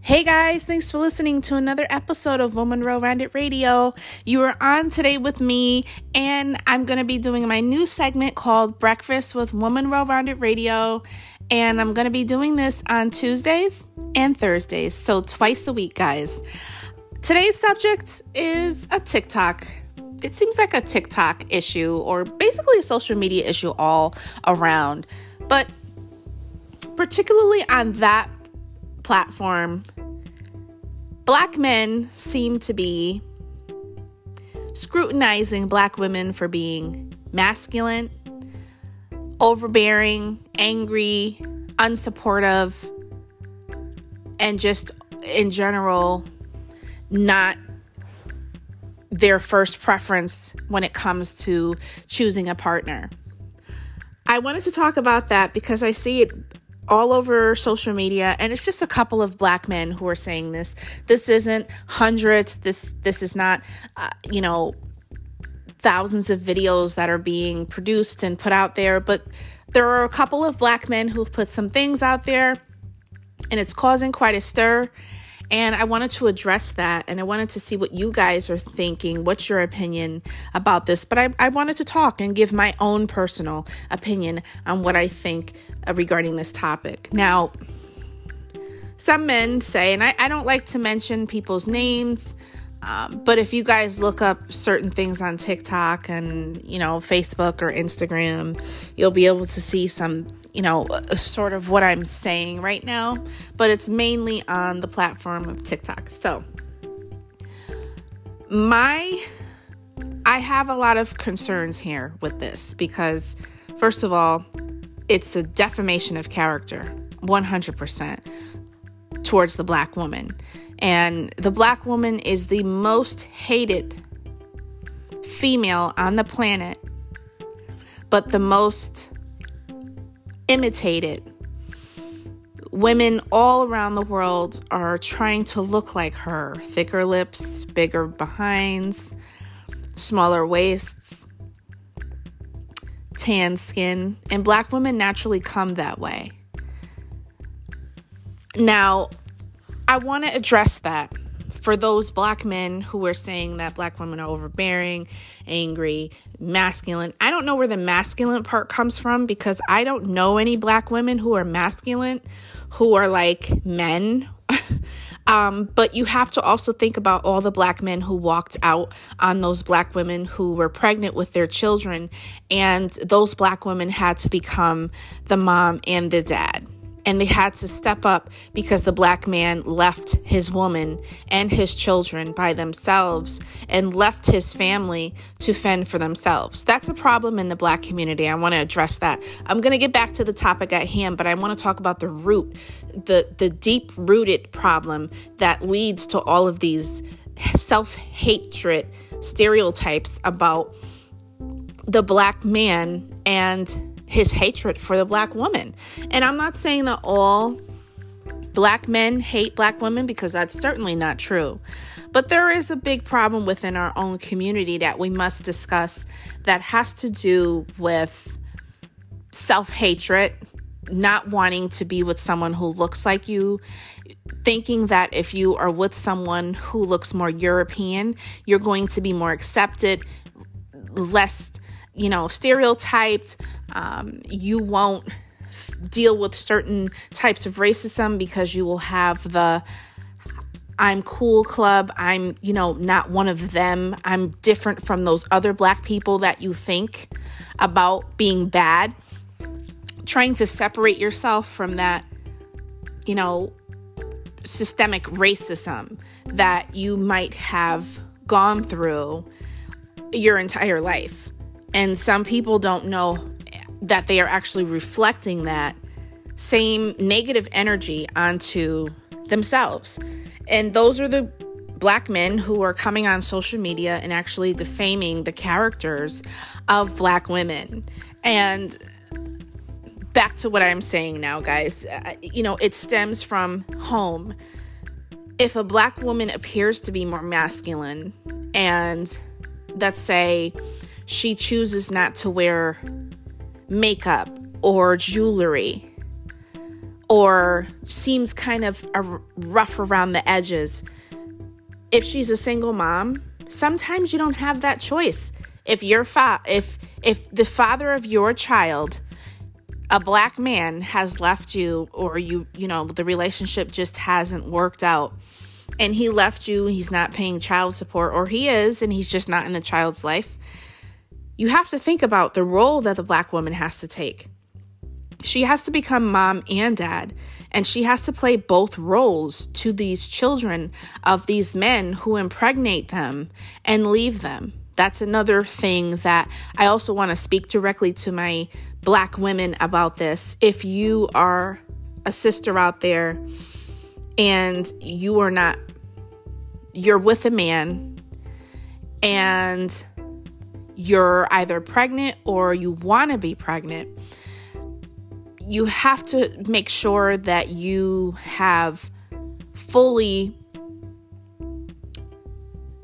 Hey guys, thanks for listening to another episode of Woman Well-Rounded Radio. You are on today with me, and I'm going to be doing my new segment called Breakfast with Woman Well-Rounded Radio, and I'm going to be doing this on Tuesdays and Thursdays, so twice a week, guys. Today's subject is a TikTok. It seems like a TikTok issue, or basically a social media issue all around, but particularly on that platform, Black men seem to be scrutinizing Black women for being masculine, overbearing, angry, unsupportive, and just in general, not their first preference when it comes to choosing a partner. I wanted to talk about that because I see it all over social media, and it's just a couple of Black men who are saying this. This isn't hundreds. This is not, thousands of videos that are being produced and put out there, but there are a couple of Black men who've put some things out there, and it's causing quite a stir, and I wanted to address that, and I wanted to see what you guys are thinking, what's your opinion about this, but I wanted to talk and give my own personal opinion on what I think regarding this topic. Now, some men say, and I don't like to mention people's names, but if you guys look up certain things on TikTok and, Facebook or Instagram, you'll be able to see some, sort of what I'm saying right now, but it's mainly on the platform of TikTok. So I have a lot of concerns here with this because, first of all, it's a defamation of character, 100%, towards the Black woman. And the Black woman is the most hated female on the planet, but the most imitated. Women all around the world are trying to look like her. Thicker lips, bigger behinds, smaller waists, tan skin, and Black women naturally come that way. Now, I want to address that for those Black men who are saying that Black women are overbearing, angry, masculine. I don't know where the masculine part comes from because I don't know any Black women who are masculine, who are like men. But you have to also think about all the Black men who walked out on those Black women who were pregnant with their children, and those Black women had to become the mom and the dad. And they had to step up because the Black man left his woman and his children by themselves and left his family to fend for themselves. That's a problem in the Black community. I want to address that. I'm going to get back to the topic at hand, but I want to talk about the root, the deep-rooted problem that leads to all of these self-hatred stereotypes about the Black man and his hatred for the Black woman. And I'm not saying that all Black men hate Black women because that's certainly not true. But there is a big problem within our own community that we must discuss that has to do with self-hatred, not wanting to be with someone who looks like you, thinking that if you are with someone who looks more European, you're going to be more accepted, less stereotyped, you won't deal with certain types of racism because you will have the I'm cool club. I'm, not one of them. I'm different from those other Black people that you think about being bad. Trying to separate yourself from that, systemic racism that you might have gone through your entire life. And some people don't know that they are actually reflecting that same negative energy onto themselves. And those are the Black men who are coming on social media and actually defaming the characters of Black women. And back to what I'm saying now, guys, it stems from home. if a black woman appears to be more masculine and let's say she chooses not to wear makeup or jewelry or seems kind of rough around the edges, if she's a single mom, sometimes you don't have that choice. If the father of your child, a black man, has left you, or the relationship just hasn't worked out and he left you, he's not paying child support, or he is and he's just not in the child's life, you have to think about the role that the black woman has to take. She has to become mom and dad, and she has to play both roles to these children of these men who impregnate them and leave them. That's another thing that I also want to speak directly to my black women about this. If you are a sister out there and you're with a man and you're either pregnant or you want to be pregnant, you have to make sure that you have fully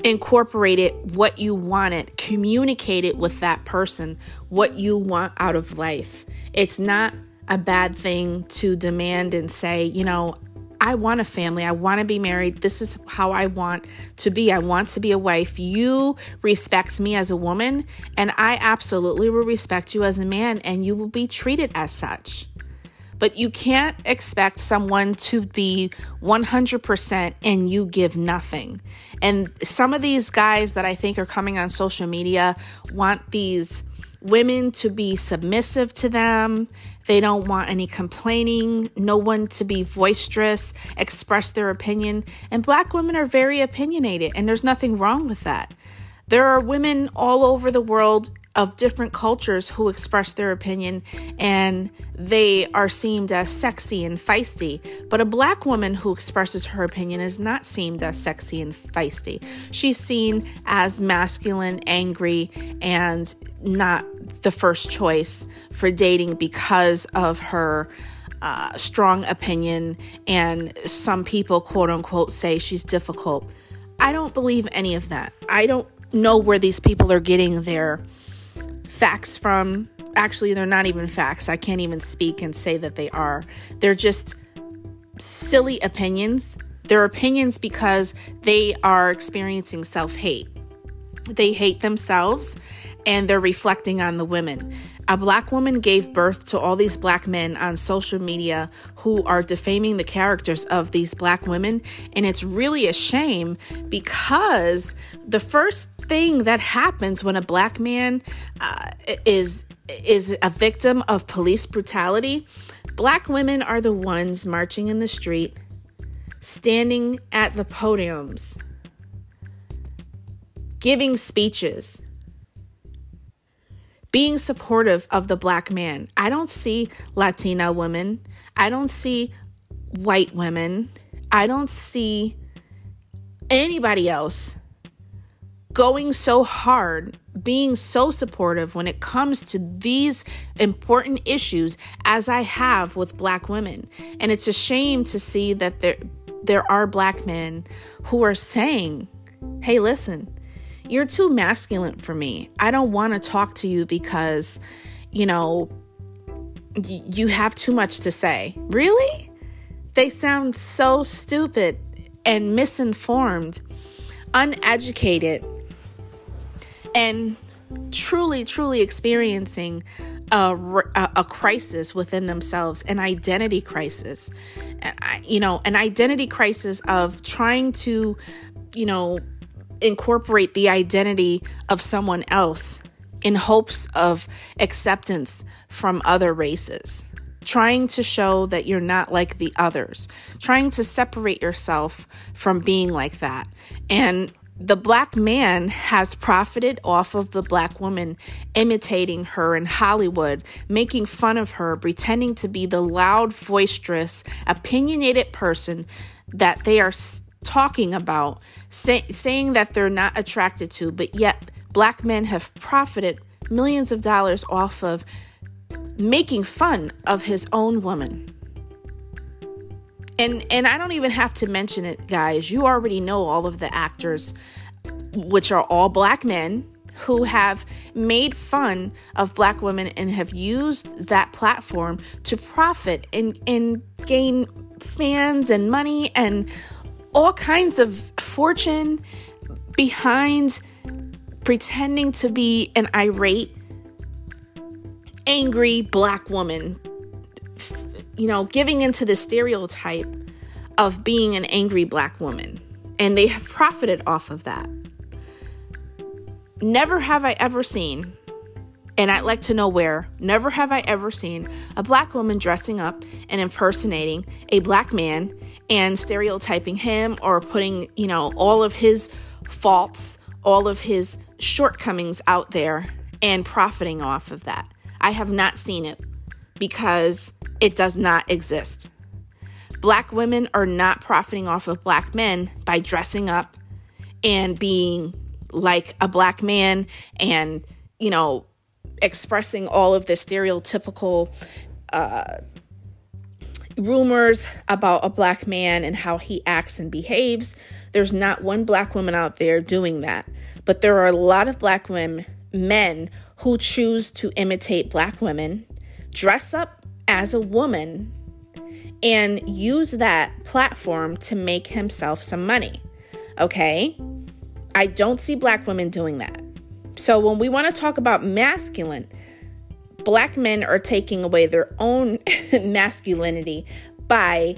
incorporated what you wanted, communicated with that person what you want out of life. It's not a bad thing to demand and say, I want a family. I want to be married. This is how I want to be. I want to be a wife. You respect me as a woman, and I absolutely will respect you as a man, and you will be treated as such. But you can't expect someone to be 100% and you give nothing. And some of these guys that I think are coming on social media want these women to be submissive to them. They don't want any complaining, no one to be boisterous, express their opinion. And black women are very opinionated, and there's nothing wrong with that. There are women all over the world of different cultures who express their opinion, and they are seemed as sexy and feisty. But a black woman who expresses her opinion is not seemed as sexy and feisty. She's seen as masculine, angry, and not the first choice for dating because of her strong opinion. And some people, quote unquote, say she's difficult. I don't believe any of that. I don't know where these people are getting their facts from. Actually, they're not even facts. I can't even speak and say that they are. They're just silly opinions. They're opinions because they are experiencing self-hate. They hate themselves and they're reflecting on the women. A black woman gave birth to all these black men on social media who are defaming the characters of these black women. And it's really a shame, because the first thing that happens when a black man is a victim of police brutality, black women are the ones marching in the street, standing at the podiums, giving speeches, being supportive of the black man. I don't see Latina women. I don't see white women. I don't see anybody else going so hard, being so supportive when it comes to these important issues as I have with black women. And it's a shame to see that there are black men who are saying, hey, listen, you're too masculine for me. I don't want to talk to you because, you have too much to say. Really? They sound so stupid and misinformed, uneducated, and truly, truly experiencing a crisis within themselves, an identity crisis. And an identity crisis of trying to, incorporate the identity of someone else in hopes of acceptance from other races, trying to show that you're not like the others, trying to separate yourself from being like that. And the black man has profited off of the black woman, imitating her in Hollywood, making fun of her, pretending to be the loud, boisterous, opinionated person that they are talking about, saying that they're not attracted to, but yet black men have profited millions of dollars off of making fun of his own woman. And I don't even have to mention it, guys. You already know all of the actors, which are all black men, who have made fun of black women and have used that platform to profit and gain fans and money and all kinds of fortune behind pretending to be an irate, angry black woman, you know, giving into the stereotype of being an angry black woman. And they have profited off of that. Never have I ever seen, and I'd like to know where, never have I ever seen a black woman dressing up and impersonating a black man and stereotyping him or putting, you know, all of his faults, all of his shortcomings out there and profiting off of that. I have not seen it because it does not exist. Black women are not profiting off of black men by dressing up and being like a black man and, you know, expressing all of the stereotypical rumors about a black man and how he acts and behaves. There's not one black woman out there doing that. But there are a lot of black women, men who choose to imitate black women, dress up as a woman, and use that platform to make himself some money. Okay? I don't see black women doing that. So when we want to talk about masculine, black men are taking away their own masculinity by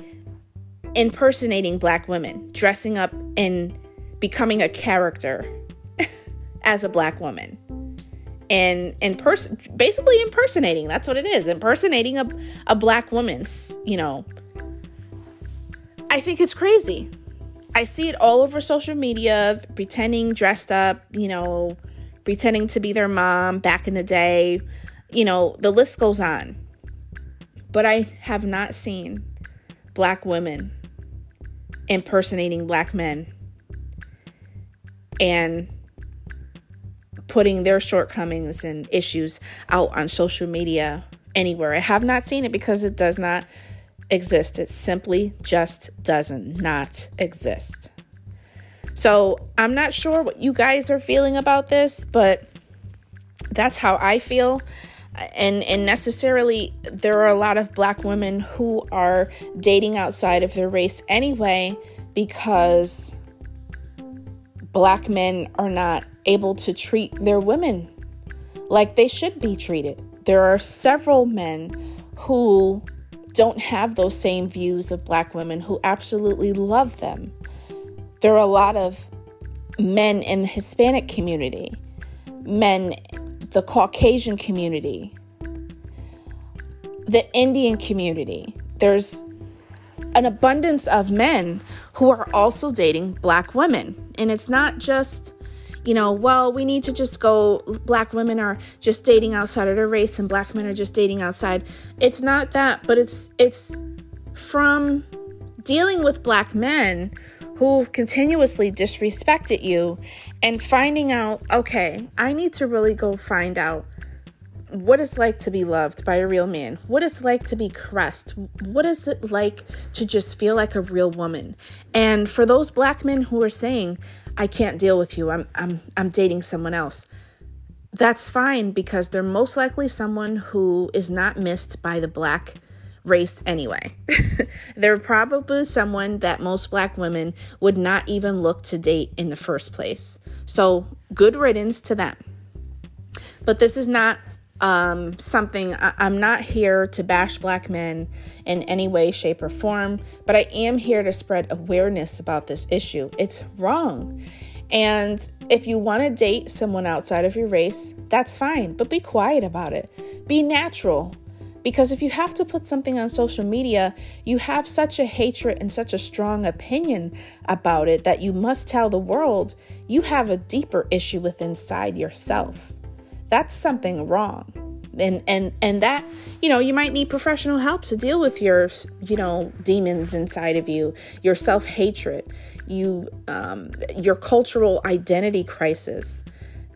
impersonating black women, dressing up and becoming a character as a black woman. And basically impersonating, that's what it is, impersonating a black woman's, you know. I think it's crazy. I see it all over social media, pretending dressed up, you know, pretending to be their mom back in the day. You know, the list goes on. But I have not seen black women impersonating black men and putting their shortcomings and issues out on social media anywhere. I have not seen it because it does not exist. It simply just doesn't not exist. So I'm not sure what you guys are feeling about this, but that's how I feel. And necessarily there are a lot of black women who are dating outside of their race anyway, because black men are not able to treat their women like they should be treated. There are several men who don't have those same views of black women, who absolutely love them. There are a lot of men in the Hispanic community, men, the Caucasian community, the Indian community. There's an abundance of men who are also dating black women. And it's not just, you know, well, we need to just go, black women are just dating outside of their race and black men are just dating outside. It's not that, but it's from dealing with black men who've continuously disrespected you and finding out, okay, I need to really go find out what it's like to be loved by a real man, what it's like to be caressed, what is it like to just feel like a real woman. And for those black men who are saying, I can't deal with you, I'm dating someone else, that's fine, because they're most likely someone who is not missed by the black race anyway. They're probably someone that most black women would not even look to date in the first place. So good riddance to them. But this is not something, I'm not here to bash black men in any way, shape, or form, but I am here to spread awareness about this issue. It's wrong. And if you want to date someone outside of your race, that's fine, but be quiet about it. Be natural. Because if you have to put something on social media, you have such a hatred and such a strong opinion about it that you must tell the world you have a deeper issue with inside yourself. That's something wrong. And that, you know, you might need professional help to deal with your, you know, demons inside of you, your self-hatred, your cultural identity crisis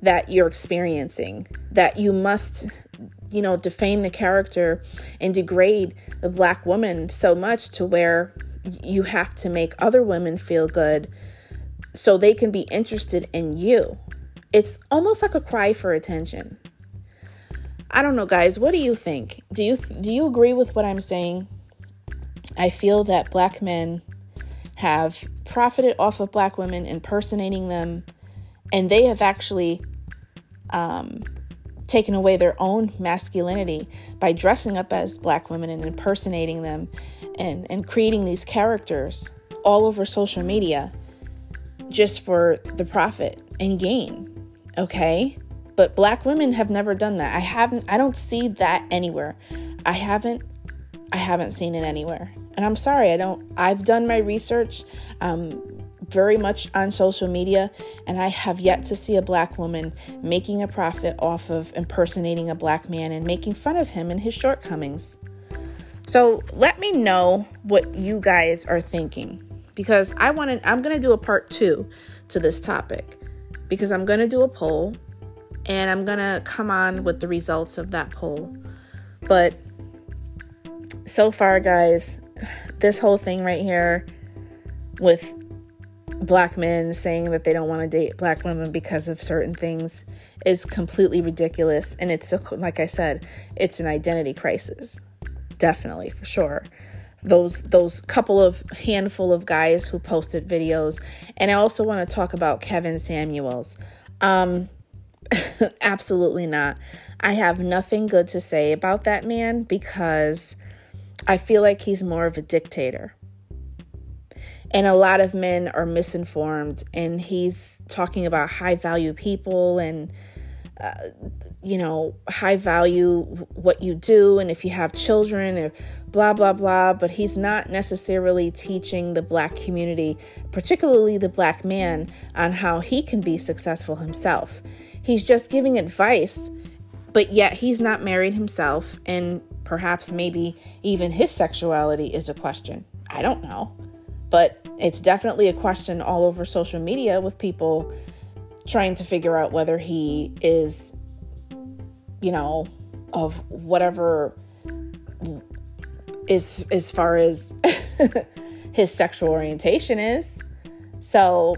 that you're experiencing, that you must, you know, defame the character and degrade the black woman so much to where you have to make other women feel good so they can be interested in you. It's almost like a cry for attention. I don't know, guys. What do you think? Do you agree with what I'm saying? I feel that black men have profited off of black women impersonating them, and they have actually taken away their own masculinity by dressing up as black women and impersonating them and creating these characters all over social media just for the profit and gain, okay? But black women have never done that. I don't see that anywhere. I haven't seen it anywhere. And I'm sorry, I've done my research very much on social media, and I have yet to see a black woman making a profit off of impersonating a black man and making fun of him and his shortcomings. So let me know what you guys are thinking, because I'm going to do a part 2 to this topic, because I'm going to do a poll and I'm going to come on with the results of that poll. But so far, guys, this whole thing right here with black men saying that they don't want to date black women because of certain things is completely ridiculous. And it's, like I said, it's an identity crisis. Definitely, for sure. Those couple of handful of guys who posted videos. And I also want to talk about Kevin Samuels. Absolutely not. I have nothing good to say about that man because I feel like he's more of a dictator. And a lot of men are misinformed, and he's talking about high value people and, high value what you do. And if you have children and blah, blah, blah, but he's not necessarily teaching the black community, particularly the black man, on how he can be successful himself. He's just giving advice, but yet he's not married himself. And perhaps maybe even his sexuality is a question. I don't know. But it's definitely a question all over social media with people trying to figure out whether he is, of whatever is as far as his sexual orientation is. So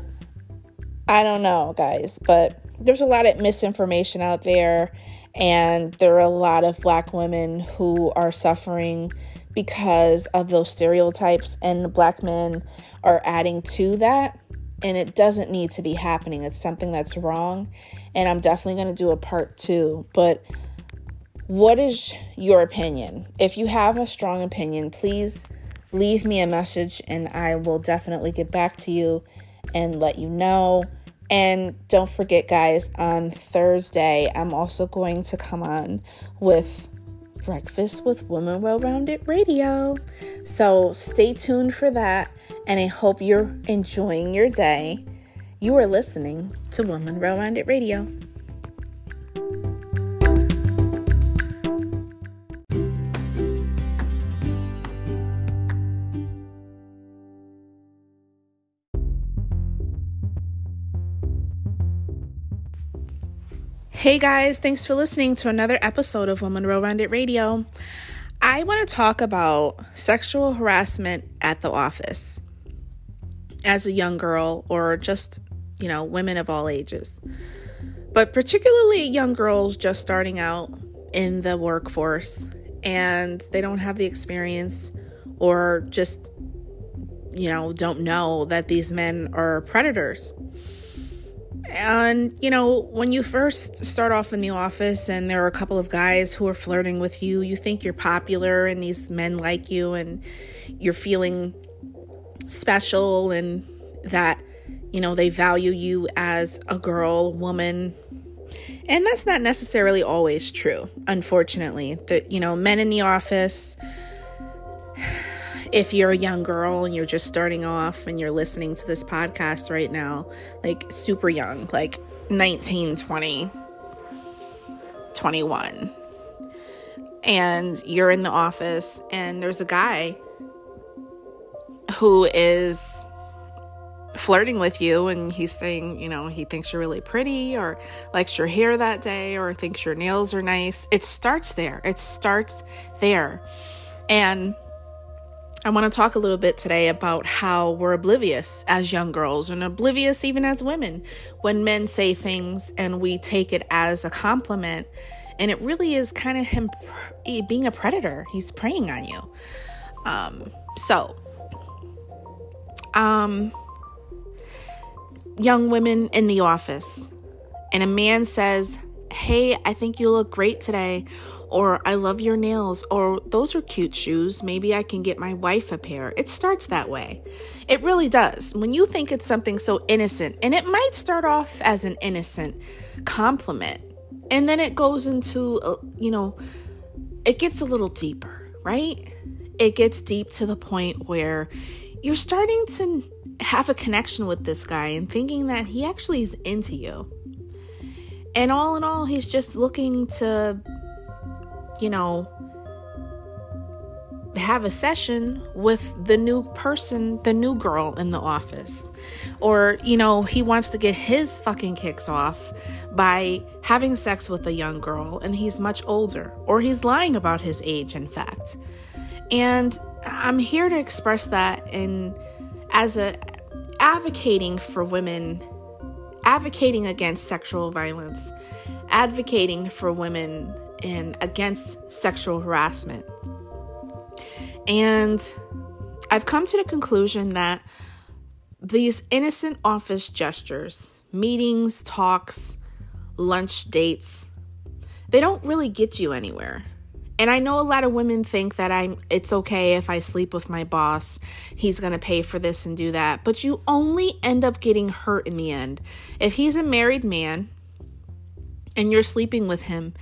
I don't know, guys, but there's a lot of misinformation out there, and there are a lot of black women who are suffering because of those stereotypes, and the black men are adding to that, and it doesn't need to be happening. It's something that's wrong, and I'm definitely going to do a part 2, but what is your opinion? If you have a strong opinion, please leave me a message, and I will definitely get back to you and let you know. And don't forget, guys, on Thursday, I'm also going to come on with Breakfast with Woman Well-Rounded Radio. So stay tuned for that. And I hope you're enjoying your day. You are listening to Woman Well-Rounded Radio. Hey guys, thanks for listening to another episode of Woman Well-Rounded Radio. I want to talk about sexual harassment at the office as a young girl, or just, women of all ages. But particularly young girls just starting out in the workforce, and they don't have the experience, or just, don't know that these men are predators. And, when you first start off in the office and there are a couple of guys who are flirting with you, you think you're popular and these men like you and you're feeling special, and that, they value you as a girl, woman. And that's not necessarily always true, unfortunately. That, men in the office, if you're a young girl and you're just starting off and you're listening to this podcast right now, like super young, like 19, 20, 21, and you're in the office and there's a guy who is flirting with you, and he's saying, he thinks you're really pretty, or likes your hair that day, or thinks your nails are nice. It starts there. And I want to talk a little bit today about how we're oblivious as young girls and oblivious even as women when men say things and we take it as a compliment. And it really is kind of him being a predator. He's preying on you. Young women in the office, and a man says, "Hey, I think you look great today," or "I love your nails," or "Those are cute shoes. Maybe I can get my wife a pair." It starts that way. It really does. When you think it's something so innocent, and it might start off as an innocent compliment, and then it goes into, it gets a little deeper, right? It gets deep to the point where you're starting to have a connection with this guy and thinking that he actually is into you. And all in all, he's just looking to, have a session with the new person, the new girl in the office. Or, he wants to get his fucking kicks off by having sex with a young girl and he's much older. Or he's lying about his age, in fact. And I'm here to express that advocating for women, advocating against sexual violence, advocating for women and against sexual harassment. And I've come to the conclusion that these innocent office gestures, meetings, talks, lunch dates, they don't really get you anywhere. And I know a lot of women think that it's okay if I sleep with my boss, he's going to pay for this and do that. But you only end up getting hurt in the end. If he's a married man and you're sleeping with him,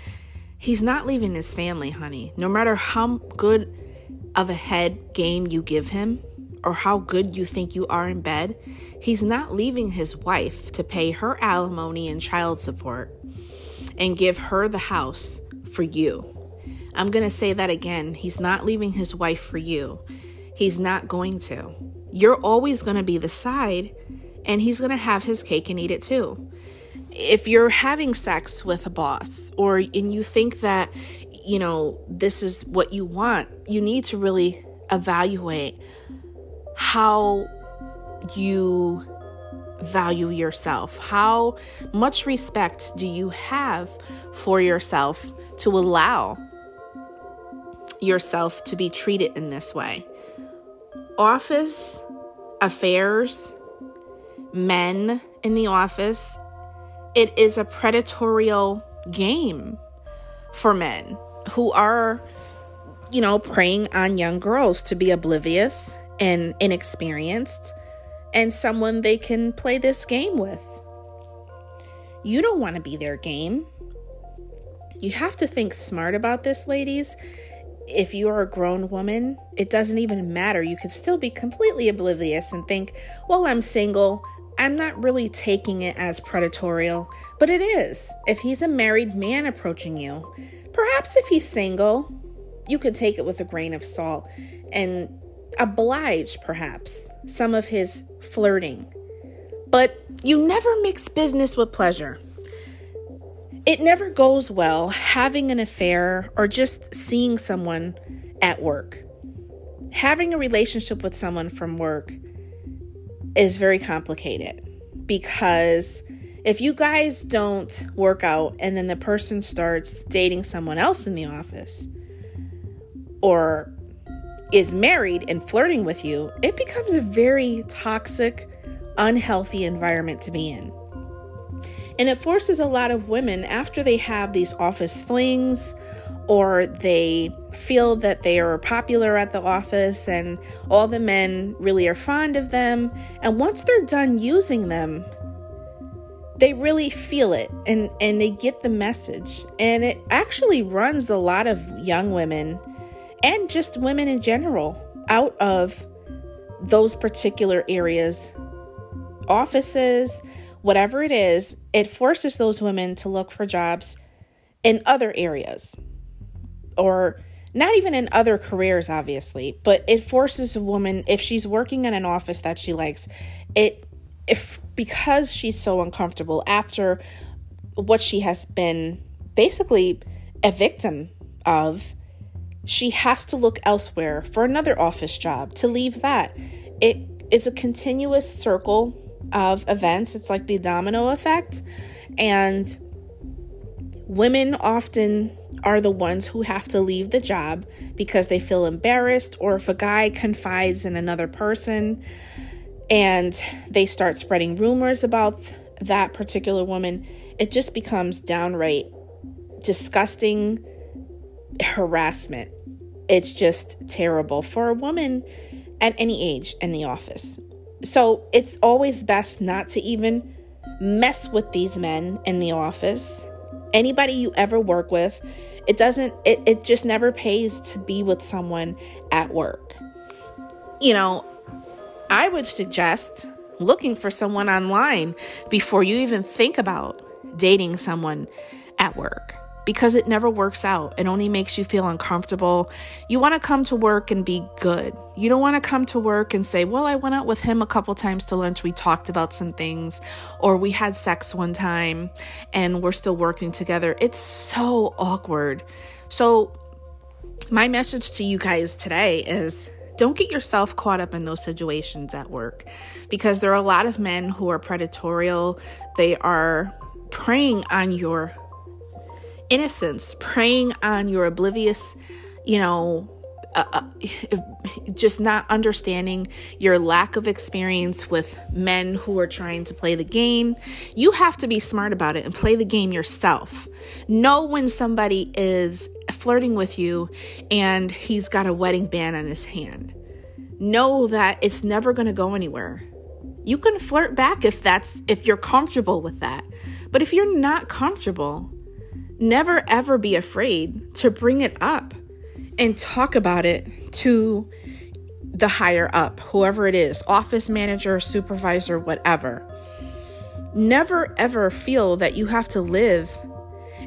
he's not leaving his family, honey. No matter how good of a head game you give him or how good you think you are in bed, he's not leaving his wife to pay her alimony and child support and give her the house for you. I'm going to say that again. He's not leaving his wife for you. He's not going to. You're always going to be the side, and he's going to have his cake and eat it too. If you're having sex with a boss and you think that, this is what you want, you need to really evaluate how you value yourself. How much respect do you have for yourself to allow yourself to be treated in this way? Office affairs, men in the office, it is a predatory game for men who are, preying on young girls to be oblivious and inexperienced and someone they can play this game with. You don't want to be their game. You have to think smart about this, ladies. If you are a grown woman, it doesn't even matter. You could still be completely oblivious and think, well, I'm single. I'm not really taking it as predatorial, but it is. If he's a married man approaching you, perhaps if he's single, you could take it with a grain of salt and oblige perhaps some of his flirting. But you never mix business with pleasure. It never goes well having an affair or just seeing someone at work. Having a relationship with someone from work is very complicated because if you guys don't work out and then the person starts dating someone else in the office or is married and flirting with you, it becomes a very toxic, unhealthy environment to be in. And it forces a lot of women, after they have these office flings or they feel that they are popular at the office and all the men really are fond of them. And once they're done using them, they really feel it and they get the message. And it actually runs a lot of young women and just women in general out of those particular areas, offices, whatever it is, it forces those women to look for jobs in other areas or not even in other careers, obviously, but it forces a woman, if she's working in an office that she likes, because she's so uncomfortable after what she has been basically a victim of, she has to look elsewhere for another office job to leave that. It is a continuous circle of events. It's like the domino effect. And women often are the ones who have to leave the job because they feel embarrassed, or if a guy confides in another person and they start spreading rumors about that particular woman, it just becomes downright disgusting harassment. It's just terrible for a woman at any age in the office. So it's always best not to even mess with these men in the office. Anybody you ever work with, it just never pays to be with someone at work. You know, I would suggest looking for someone online before you even think about dating someone at work, because it never works out. It only makes you feel uncomfortable. You want to come to work and be good. You don't want to come to work and say, well, I went out with him a couple times to lunch. We talked about some things, or we had sex one time and we're still working together. It's so awkward. So my message to you guys today is, don't get yourself caught up in those situations at work, because there are a lot of men who are predatorial. They are preying on your innocence, preying on your oblivious, just not understanding your lack of experience with men who are trying to play the game. You have to be smart about it and play the game yourself. Know when somebody is flirting with you and he's got a wedding band on his hand. Know that it's never going to go anywhere. You can flirt back if you're comfortable with that. But if you're not comfortable, never ever be afraid to bring it up and talk about it to the higher up, whoever it is, office manager, supervisor, whatever. Never ever feel that you have to live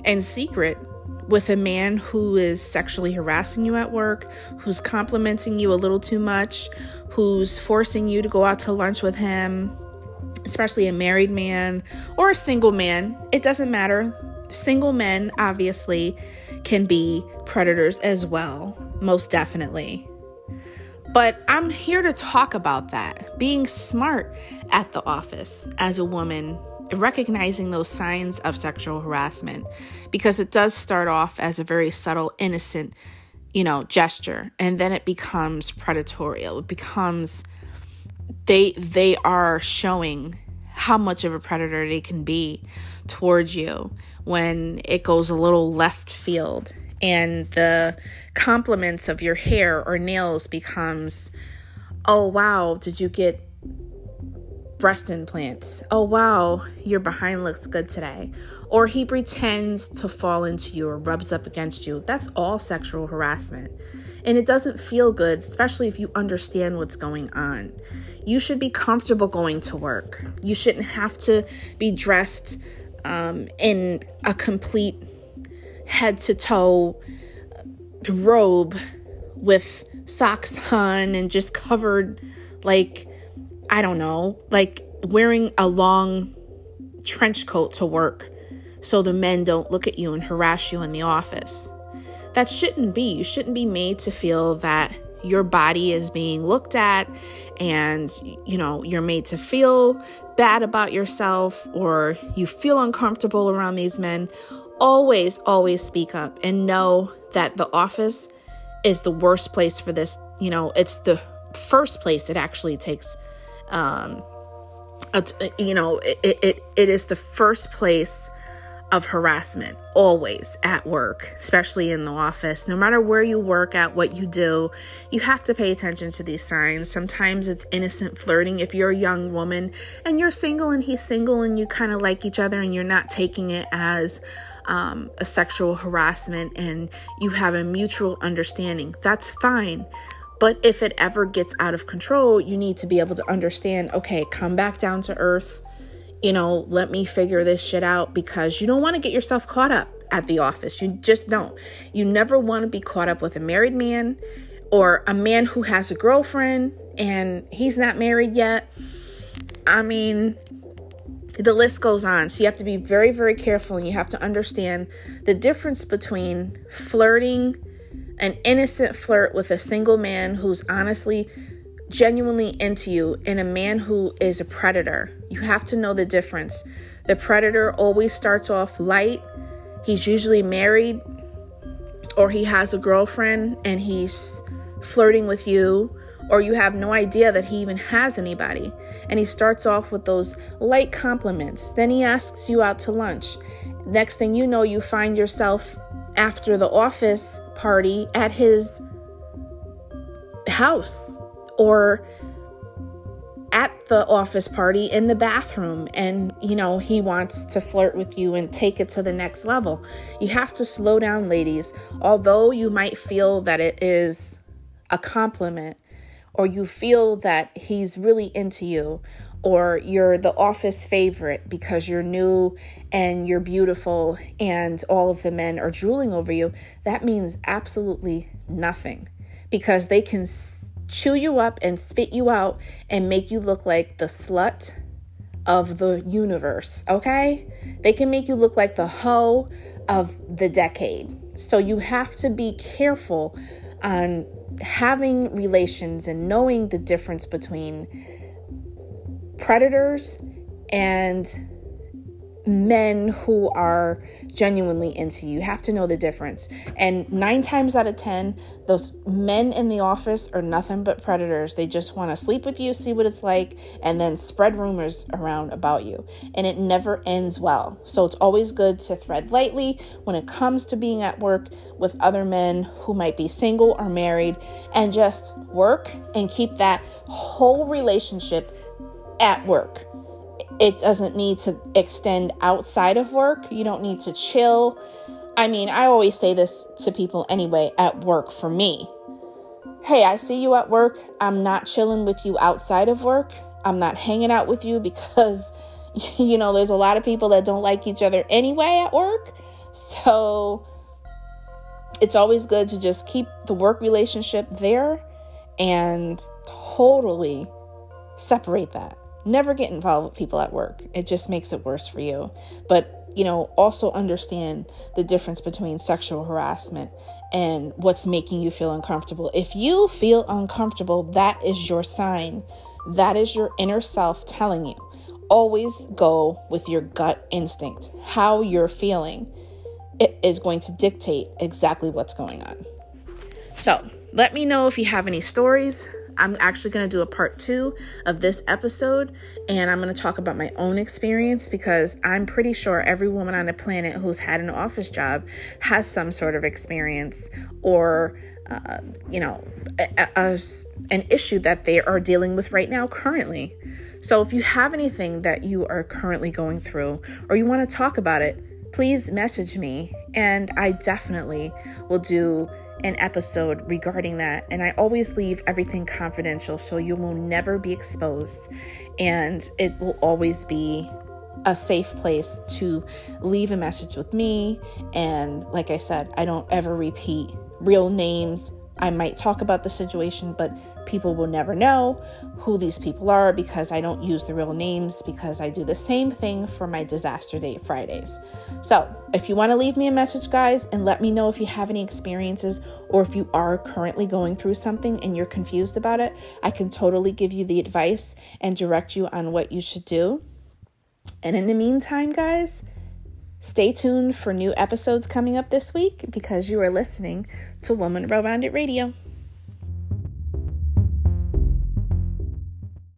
in secret with a man who is sexually harassing you at work, who's complimenting you a little too much, who's forcing you to go out to lunch with him, especially a married man or a single man. It doesn't matter. Single men obviously can be predators as well, most definitely. But I'm here to talk about that. Being smart at the office as a woman, recognizing those signs of sexual harassment, because it does start off as a very subtle, innocent, gesture, and then it becomes predatorial. It becomes they are showing how much of a predator they can be towards you when it goes a little left field and the compliments of your hair or nails becomes, oh wow, did you get breast implants? Oh wow, your behind looks good today. Or he pretends to fall into you or rubs up against you. That's all sexual harassment. And it doesn't feel good, especially if you understand what's going on. You should be comfortable going to work. You shouldn't have to be dressed in a complete head-to-toe robe with socks on and just covered, like wearing a long trench coat to work so the men don't look at you and harass you in the office. That shouldn't be. You shouldn't be made to feel that your body is being looked at and, you're made to feel bad about yourself or you feel uncomfortable around these men. Always, always speak up and know that the office is the worst place for this. It's the first place it actually takes, it is the first place of harassment, always at work, especially in the office. No matter where you work at, what you do, you have to pay attention to these signs. Sometimes it's innocent flirting. If you're a young woman and you're single and he's single and you kind of like each other and you're not taking it as a sexual harassment and you have a mutual understanding, that's fine. But if it ever gets out of control, you need to be able to understand, okay, come back down to earth. Let me figure this shit out, because you don't want to get yourself caught up at the office. You just don't. You never want to be caught up with a married man or a man who has a girlfriend and he's not married yet. I mean, the list goes on. So you have to be very, very careful, and you have to understand the difference between flirting an innocent flirt with a single man who's honestly genuinely into you and a man who is a predator. You have to know the difference. The predator always starts off light. He's usually married or he has a girlfriend and he's flirting with you, or you have no idea that he even has anybody. And he starts off with those light compliments. Then he asks you out to lunch. Next thing you know, you find yourself after the office party at his house or at the office party in the bathroom. And, you know, he wants to flirt with you and take it to the next level. You have to slow down, ladies. Although you might feel that it is a compliment, or you feel that he's really into you, or you're the office favorite because you're new and you're beautiful and all of the men are drooling over you, that means absolutely nothing, because they can chew you up and spit you out and make you look like the slut of the universe, okay? They can make you look like the hoe of the decade. So you have to be careful on having relations and knowing the difference between predators and men who are genuinely into you. You have to know the difference. And 9 times out of 10, those men in the office are nothing but predators. They just want to sleep with you, see what it's like, and then spread rumors around about you. And it never ends well. So it's always good to thread lightly when it comes to being at work with other men who might be single or married, and just work and keep that whole relationship at work. It doesn't need to extend outside of work. You don't need to chill. I mean, I always say this to people anyway at work for me. Hey, I see you at work. I'm not chilling with you outside of work. I'm not hanging out with you because, you know, there's a lot of people that don't like each other anyway at work. So it's always good to just keep the work relationship there and totally separate that. Never get involved with people at work. It just makes it worse for you. But, you know, also understand the difference between sexual harassment and what's making you feel uncomfortable. If you feel uncomfortable, that is your sign. That is your inner self telling you. Always go with your gut instinct. How you're feeling, it is going to dictate exactly what's going on. So let me know if you have any stories. I'm actually going to do a part 2 of this episode, and I'm going to talk about my own experience, because I'm pretty sure every woman on the planet who's had an office job has some sort of experience or, you know, an issue that they are dealing with right now currently. So if you have anything that you are currently going through or you want to talk about it, please message me, and I definitely will do an episode regarding that. And I always leave everything confidential, so you will never be exposed, and it will always be a safe place to leave a message with me. And like I said, I don't ever repeat real names. I might talk about the situation, but people will never know who these people are, because I don't use the real names, because I do the same thing for my disaster date Fridays. So if you want to leave me a message, guys, and let me know if you have any experiences, or if you are currently going through something and you're confused about it, I can totally give you the advice and direct you on what you should do. And in the meantime, guys, stay tuned for new episodes coming up this week, because you are listening to Woman Well-Rounded Radio.